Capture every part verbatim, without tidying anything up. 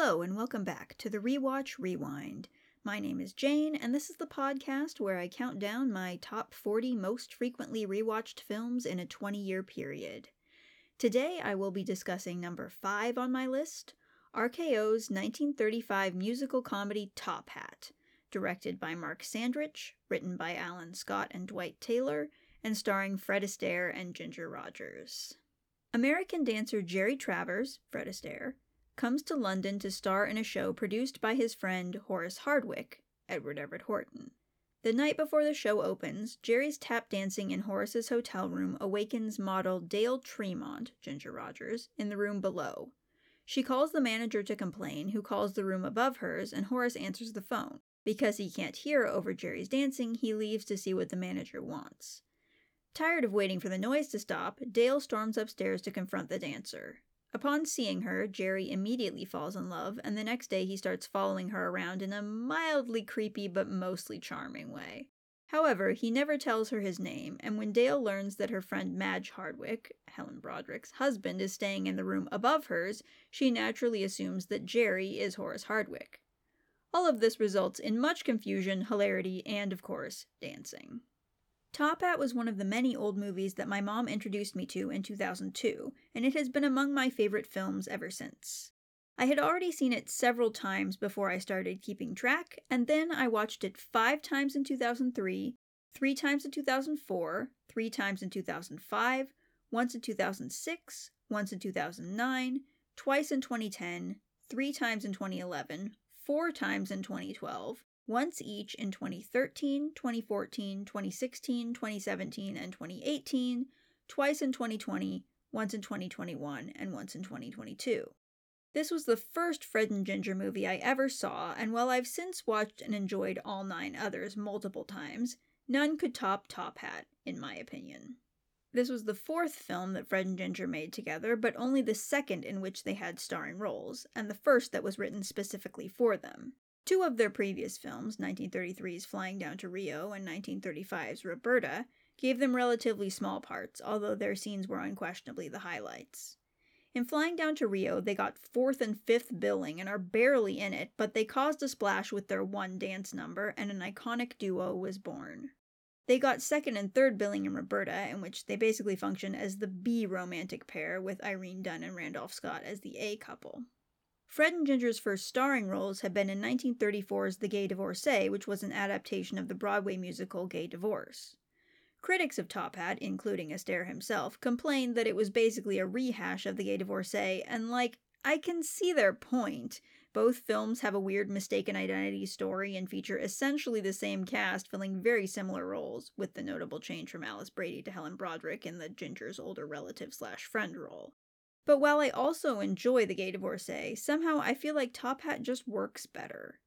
Hello and welcome back to the Rewatch Rewind. My name is Jane, and this is the podcast where I count down my top forty most frequently rewatched films in a twenty-year period. Today I will be discussing number five on my list, R K O's nineteen thirty-five musical comedy Top Hat, directed by Mark Sandrich, written by Alan Scott and Dwight Taylor, and starring Fred Astaire and Ginger Rogers. American dancer Jerry Travers, Fred Astaire, comes to London to star in a show produced by his friend Horace Hardwick, Edward Everett Horton. The night before the show opens, Jerry's tap dancing in Horace's hotel room awakens model Dale Tremont, Ginger Rogers, in the room below. She calls the manager to complain, who calls the room above hers, and Horace answers the phone. Because he can't hear over Jerry's dancing, he leaves to see what the manager wants. Tired of waiting for the noise to stop, Dale storms upstairs to confront the dancer. Upon seeing her, Jerry immediately falls in love, and the next day he starts following her around in a mildly creepy but mostly charming way. However, he never tells her his name, and when Dale learns that her friend Madge Hardwick, Helen Broderick's husband, is staying in the room above hers, she naturally assumes that Jerry is Horace Hardwick. All of this results in much confusion, hilarity, and, of course, dancing. Top Hat was one of the many old movies that my mom introduced me to in two thousand two, and it has been among my favorite films ever since. I had already seen it several times before I started keeping track, and then I watched it five times in two thousand three, three times in two thousand four, three times in two thousand five, once in two thousand six, once in two thousand nine, twice in twenty ten, three times in twenty eleven, four times in twenty twelve, once each in twenty thirteen, twenty fourteen, twenty sixteen, twenty seventeen, and twenty eighteen, twice in twenty twenty, once in twenty twenty-one, and once in twenty twenty-two. This was the first Fred and Ginger movie I ever saw, and while I've since watched and enjoyed all nine others multiple times, none could top Top Hat, in my opinion. This was the fourth film that Fred and Ginger made together, but only the second in which they had starring roles, and the first that was written specifically for them. Two of their previous films, nineteen thirty-three's Flying Down to Rio and nineteen thirty-five's Roberta, gave them relatively small parts, although their scenes were unquestionably the highlights. In Flying Down to Rio, they got fourth and fifth billing and are barely in it, but they caused a splash with their one dance number, and an iconic duo was born. They got second and third billing in Roberta, in which they basically function as the B romantic pair, with Irene Dunne and Randolph Scott as the A couple. Fred and Ginger's first starring roles had been in nineteen thirty-four's The Gay Divorcee, which was an adaptation of the Broadway musical Gay Divorce. Critics of Top Hat, including Astaire himself, complained that it was basically a rehash of The Gay Divorcee, and like, I can see their point. Both films have a weird mistaken identity story and feature essentially the same cast filling very similar roles, with the notable change from Alice Brady to Helen Broderick in the Ginger's older relative slash friend role. But while I also enjoy The Gay Divorcee, somehow I feel like Top Hat just works better.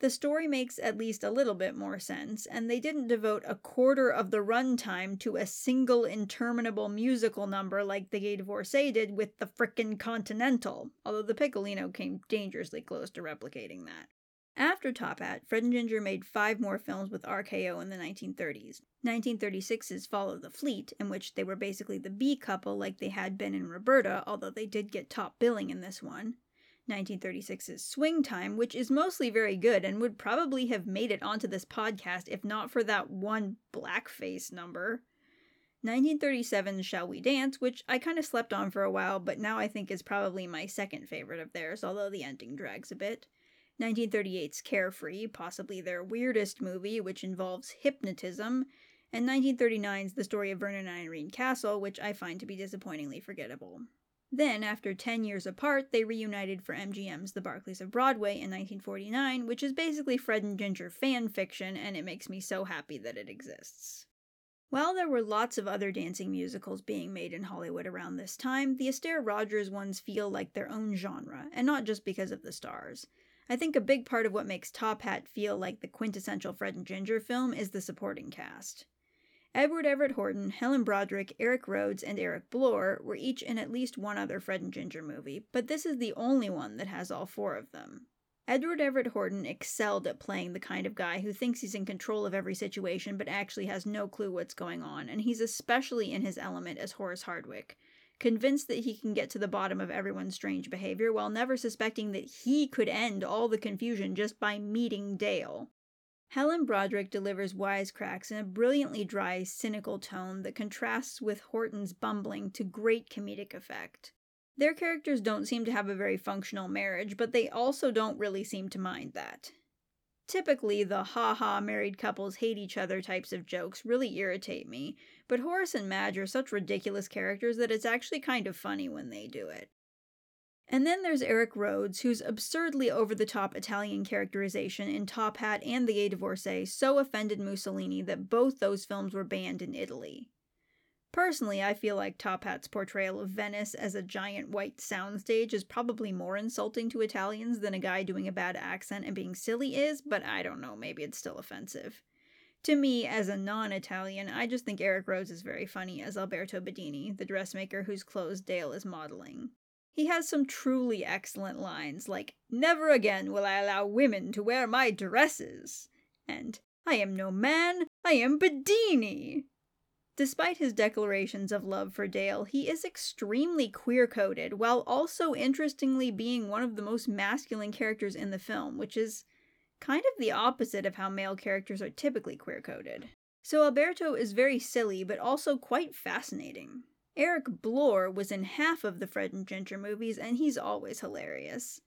The story makes at least a little bit more sense, and they didn't devote a quarter of the runtime to a single interminable musical number like The Gay Divorcee did with the frickin' Continental, although The Piccolino came dangerously close to replicating that. After Top Hat, Fred and Ginger made five more films with R K O in the nineteen thirties. nineteen thirty-six's Follow the Fleet, in which they were basically the B couple like they had been in Roberta, although they did get top billing in this one. nineteen thirty-six's Swing Time, which is mostly very good and would probably have made it onto this podcast if not for that one blackface number. nineteen thirty-seven's Shall We Dance, which I kind of slept on for a while, but now I think is probably my second favorite of theirs, although the ending drags a bit. nineteen thirty-eight's Carefree, possibly their weirdest movie, which involves hypnotism, and nineteen thirty-nine's The Story of Vernon and Irene Castle, which I find to be disappointingly forgettable. Then, after ten years apart, they reunited for M G M's The Barkleys of Broadway in nineteen forty-nine, which is basically Fred and Ginger fan fiction, and it makes me so happy that it exists. While there were lots of other dancing musicals being made in Hollywood around this time, the Astaire-Rogers ones feel like their own genre, and not just because of the stars. I think a big part of what makes Top Hat feel like the quintessential Fred and Ginger film is the supporting cast. Edward Everett Horton, Helen Broderick, Eric Rhodes, and Eric Blore were each in at least one other Fred and Ginger movie, but this is the only one that has all four of them. Edward Everett Horton excelled at playing the kind of guy who thinks he's in control of every situation but actually has no clue what's going on, and he's especially in his element as Horace Hardwick, convinced that he can get to the bottom of everyone's strange behavior while never suspecting that he could end all the confusion just by meeting Dale. Helen Broderick delivers wisecracks in a brilliantly dry, cynical tone that contrasts with Horton's bumbling to great comedic effect. Their characters don't seem to have a very functional marriage, but they also don't really seem to mind that. Typically, the ha-ha married couples hate each other types of jokes really irritate me, but Horace and Madge are such ridiculous characters that it's actually kind of funny when they do it. And then there's Eric Rhodes, whose absurdly over-the-top Italian characterization in Top Hat and The Gay Divorcee so offended Mussolini that both those films were banned in Italy. Personally, I feel like Top Hat's portrayal of Venice as a giant white soundstage is probably more insulting to Italians than a guy doing a bad accent and being silly is, but I don't know, maybe it's still offensive. To me, as a non-Italian, I just think Eric Rhodes is very funny as Alberto Bedini, the dressmaker whose clothes Dale is modeling. He has some truly excellent lines, like, "Never again will I allow women to wear my dresses," and "I am no man, I am Bedini." Despite his declarations of love for Dale, he is extremely queer-coded, while also interestingly being one of the most masculine characters in the film, which is kind of the opposite of how male characters are typically queer-coded. So Alberto is very silly, but also quite fascinating. Eric Blore was in half of the Fred and Ginger movies, and he's always hilarious.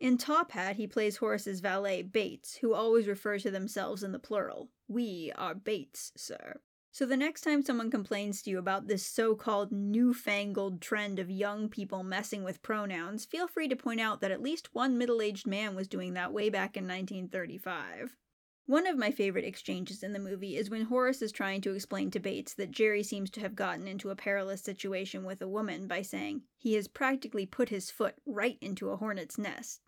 In Top Hat, he plays Horace's valet, Bates, who always refer to themselves in the plural. "We are Bates, sir." So the next time someone complains to you about this so-called newfangled trend of young people messing with pronouns, feel free to point out that at least one middle-aged man was doing that way back in nineteen thirty-five. One of my favorite exchanges in the movie is when Horace is trying to explain to Bates that Jerry seems to have gotten into a perilous situation with a woman by saying, "He has practically put his foot right into a hornet's nest."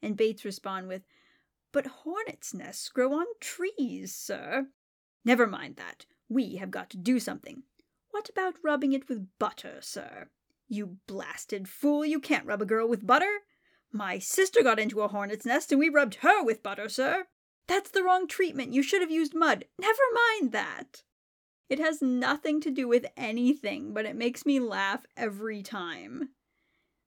And Bates responds with, "But hornet's nests grow on trees, sir." "Never mind that. We have got to do something." "What about rubbing it with butter, sir?" "You blasted fool, you can't rub a girl with butter." "My sister got into a hornet's nest and we rubbed her with butter, sir." "That's the wrong treatment, you should have used mud." "Never mind that." It has nothing to do with anything, but it makes me laugh every time.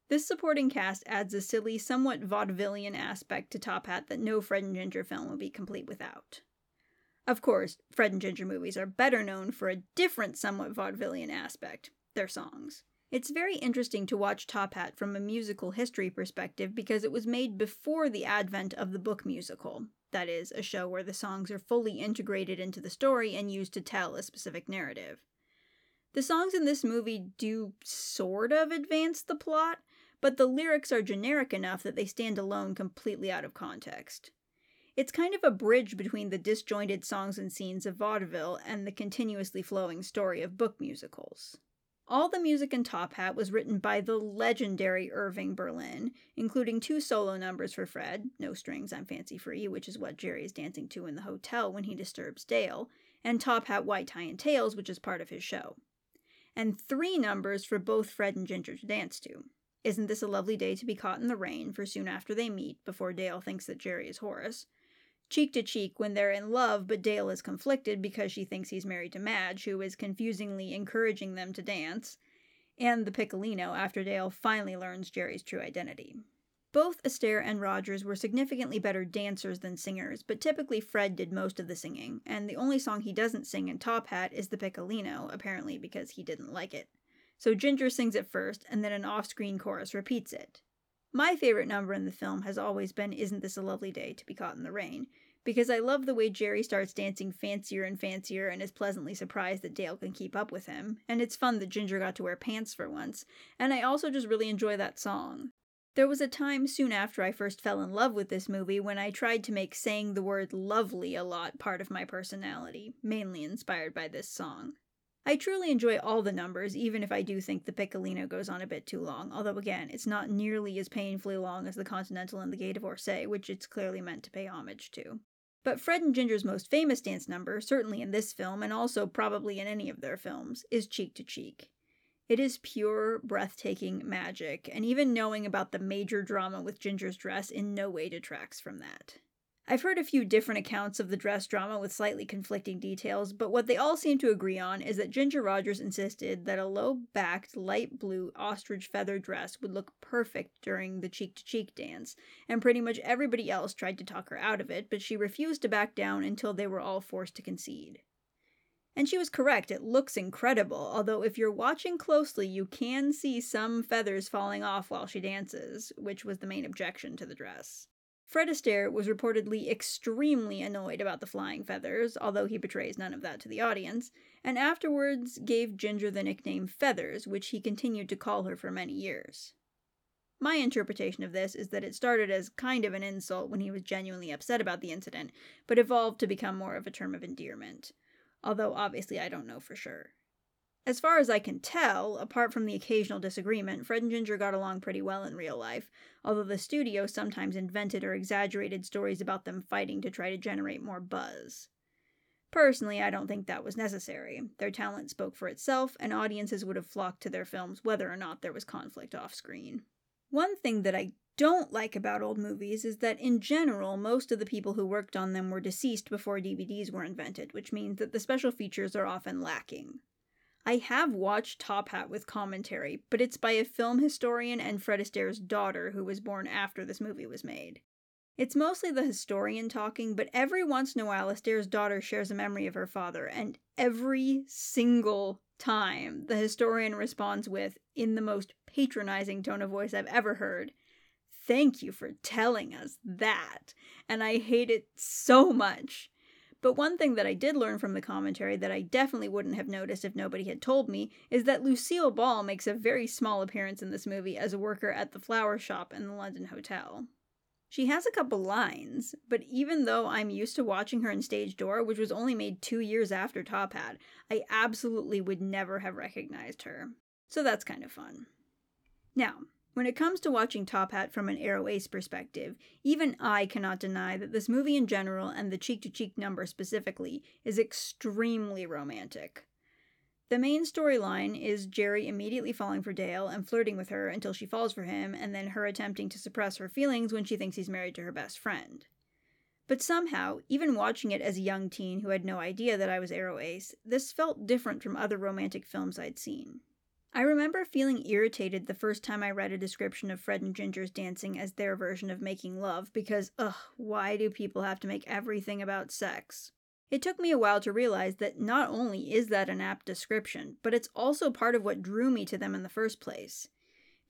This supporting cast adds a silly, somewhat vaudevillian aspect to Top Hat that no Fred and Ginger film would be complete without. Of course, Fred and Ginger movies are better known for a different, somewhat vaudevillian aspect, their songs. It's very interesting to watch Top Hat from a musical history perspective because it was made before the advent of the book musical, that is, a show where the songs are fully integrated into the story and used to tell a specific narrative. The songs in this movie do sort of advance the plot, but the lyrics are generic enough that they stand alone completely out of context. It's kind of a bridge between the disjointed songs and scenes of vaudeville and the continuously flowing story of book musicals. All the music in Top Hat was written by the legendary Irving Berlin, including two solo numbers for Fred, "No Strings, I'm Fancy Free," which is what Jerry is dancing to in the hotel when he disturbs Dale, and Top Hat, White Tie and Tails, which is part of his show. And three numbers for both Fred and Ginger to dance to. "Isn't This a Lovely Day to Be Caught in the Rain" for soon after they meet, before Dale thinks that Jerry is Horace. "Cheek to Cheek" when they're in love, but Dale is conflicted because she thinks he's married to Madge, who is confusingly encouraging them to dance, and "The Piccolino" after Dale finally learns Jerry's true identity. Both Astaire and Rogers were significantly better dancers than singers, but typically Fred did most of the singing, and the only song he doesn't sing in Top Hat is "The Piccolino," apparently because he didn't like it. So Ginger sings it first, and then an off-screen chorus repeats it. My favorite number in the film has always been "Isn't This a Lovely Day to Be Caught in the Rain," because I love the way Jerry starts dancing fancier and fancier and is pleasantly surprised that Dale can keep up with him, and it's fun that Ginger got to wear pants for once, and I also just really enjoy that song. There was a time soon after I first fell in love with this movie when I tried to make saying the word "lovely" a lot part of my personality, mainly inspired by this song. I truly enjoy all the numbers, even if I do think "The Piccolino" goes on a bit too long, although again, it's not nearly as painfully long as "The Continental" and "The Gay Divorcee," which it's clearly meant to pay homage to. But Fred and Ginger's most famous dance number, certainly in this film, and also probably in any of their films, is "Cheek to Cheek." It is pure, breathtaking magic, and even knowing about the major drama with Ginger's dress in no way detracts from that. I've heard a few different accounts of the dress drama with slightly conflicting details, but what they all seem to agree on is that Ginger Rogers insisted that a low-backed, light blue ostrich feather dress would look perfect during the Cheek to Cheek dance, and pretty much everybody else tried to talk her out of it, but she refused to back down until they were all forced to concede. And she was correct, it looks incredible, although if you're watching closely, you can see some feathers falling off while she dances, which was the main objection to the dress. Fred Astaire was reportedly extremely annoyed about the flying feathers, although he betrays none of that to the audience, and afterwards gave Ginger the nickname Feathers, which he continued to call her for many years. My interpretation of this is that it started as kind of an insult when he was genuinely upset about the incident, but evolved to become more of a term of endearment, although obviously I don't know for sure. As far as I can tell, apart from the occasional disagreement, Fred and Ginger got along pretty well in real life, although the studio sometimes invented or exaggerated stories about them fighting to try to generate more buzz. Personally, I don't think that was necessary. Their talent spoke for itself, and audiences would have flocked to their films whether or not there was conflict off-screen. One thing that I don't like about old movies is that, in general, most of the people who worked on them were deceased before D V Ds were invented, which means that the special features are often lacking. I have watched Top Hat with commentary, but it's by a film historian and Fred Astaire's daughter who was born after this movie was made. It's mostly the historian talking, but every once in a while Astaire's daughter shares a memory of her father, and every single time the historian responds with, in the most patronizing tone of voice I've ever heard, "Thank you for telling us that," and I hate it so much. But one thing that I did learn from the commentary that I definitely wouldn't have noticed if nobody had told me is that Lucille Ball makes a very small appearance in this movie as a worker at the flower shop in the London hotel. She has a couple lines, but even though I'm used to watching her in Stage Door, which was only made two years after Top Hat, I absolutely would never have recognized her. So that's kind of fun. Now, when it comes to watching Top Hat from an Aero Ace perspective, even I cannot deny that this movie in general, and the Cheek to Cheek number specifically, is extremely romantic. The main storyline is Jerry immediately falling for Dale and flirting with her until she falls for him, and then her attempting to suppress her feelings when she thinks he's married to her best friend. But somehow, even watching it as a young teen who had no idea that I was Aero Ace, this felt different from other romantic films I'd seen. I remember feeling irritated the first time I read a description of Fred and Ginger's dancing as their version of making love because, ugh, why do people have to make everything about sex? It took me a while to realize that not only is that an apt description, but it's also part of what drew me to them in the first place.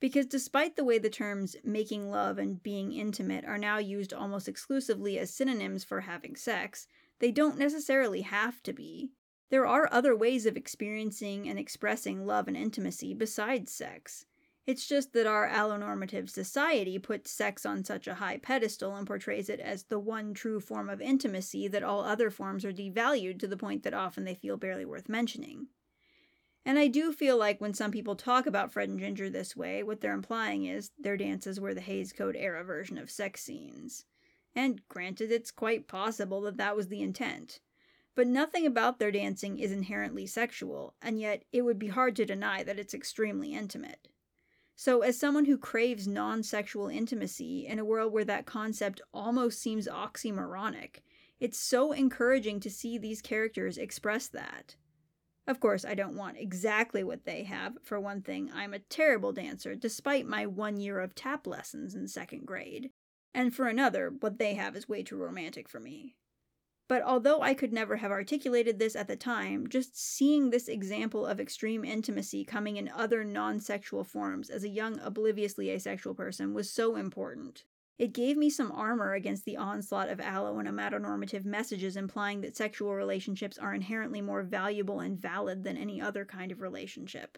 Because despite the way the terms making love and being intimate are now used almost exclusively as synonyms for having sex, they don't necessarily have to be. There are other ways of experiencing and expressing love and intimacy besides sex. It's just that our allonormative society puts sex on such a high pedestal and portrays it as the one true form of intimacy that all other forms are devalued to the point that often they feel barely worth mentioning. And I do feel like when some people talk about Fred and Ginger this way, what they're implying is their dances were the Hays Code era version of sex scenes. And granted, it's quite possible that that was the intent. But nothing about their dancing is inherently sexual, and yet it would be hard to deny that it's extremely intimate. So as someone who craves non-sexual intimacy in a world where that concept almost seems oxymoronic, it's so encouraging to see these characters express that. Of course, I don't want exactly what they have. For one thing, I'm a terrible dancer, despite my one year of tap lessons in second grade. And for another, what they have is way too romantic for me. But although I could never have articulated this at the time, just seeing this example of extreme intimacy coming in other non-sexual forms as a young, obliviously asexual person was so important. It gave me some armor against the onslaught of allo and amatonormative messages implying that sexual relationships are inherently more valuable and valid than any other kind of relationship.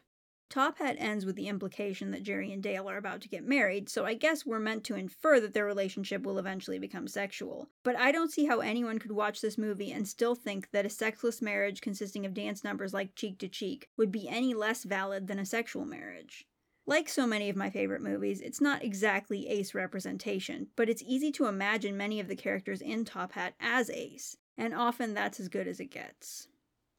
Top Hat ends with the implication that Jerry and Dale are about to get married, so I guess we're meant to infer that their relationship will eventually become sexual. But I don't see how anyone could watch this movie and still think that a sexless marriage consisting of dance numbers like Cheek to Cheek would be any less valid than a sexual marriage. Like so many of my favorite movies, it's not exactly ace representation, but it's easy to imagine many of the characters in Top Hat as ace, and often that's as good as it gets.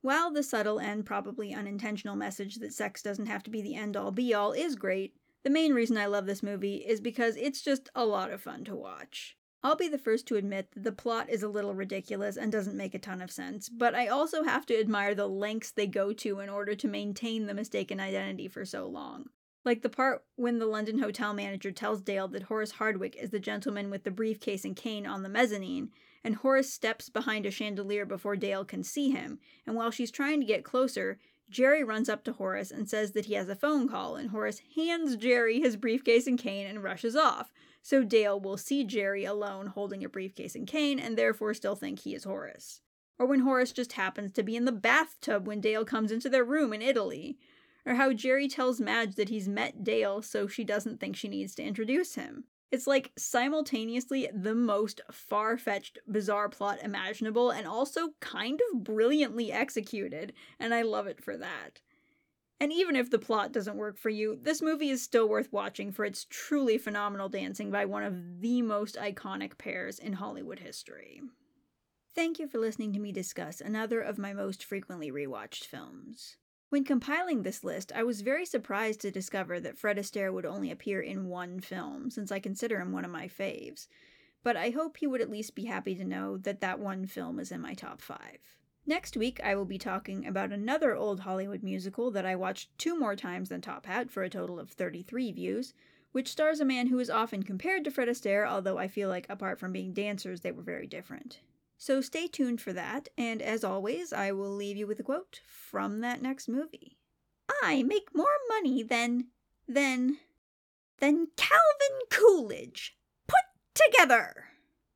While the subtle and probably unintentional message that sex doesn't have to be the end-all be-all is great, the main reason I love this movie is because it's just a lot of fun to watch. I'll be the first to admit that the plot is a little ridiculous and doesn't make a ton of sense, but I also have to admire the lengths they go to in order to maintain the mistaken identity for so long. Like the part when the London hotel manager tells Dale that Horace Hardwick is the gentleman with the briefcase and cane on the mezzanine, and Horace steps behind a chandelier before Dale can see him, and while she's trying to get closer, Jerry runs up to Horace and says that he has a phone call, and Horace hands Jerry his briefcase and cane and rushes off. So Dale will see Jerry alone holding a briefcase and cane and therefore still think he is Horace. Or when Horace just happens to be in the bathtub when Dale comes into their room in Italy. Or how Jerry tells Madge that he's met Dale so she doesn't think she needs to introduce him. It's like simultaneously the most far-fetched, bizarre plot imaginable and also kind of brilliantly executed, and I love it for that. And even if the plot doesn't work for you, this movie is still worth watching for its truly phenomenal dancing by one of the most iconic pairs in Hollywood history. Thank you for listening to me discuss another of my most frequently rewatched films. When compiling this list, I was very surprised to discover that Fred Astaire would only appear in one film, since I consider him one of my faves, but I hope he would at least be happy to know that that one film is in my top five. Next week, I will be talking about another old Hollywood musical that I watched two more times than Top Hat for a total of thirty-three views, which stars a man who is often compared to Fred Astaire, although I feel like apart from being dancers, they were very different. So stay tuned for that, and as always, I will leave you with a quote from that next movie. I make more money than, than, than Calvin Coolidge put together!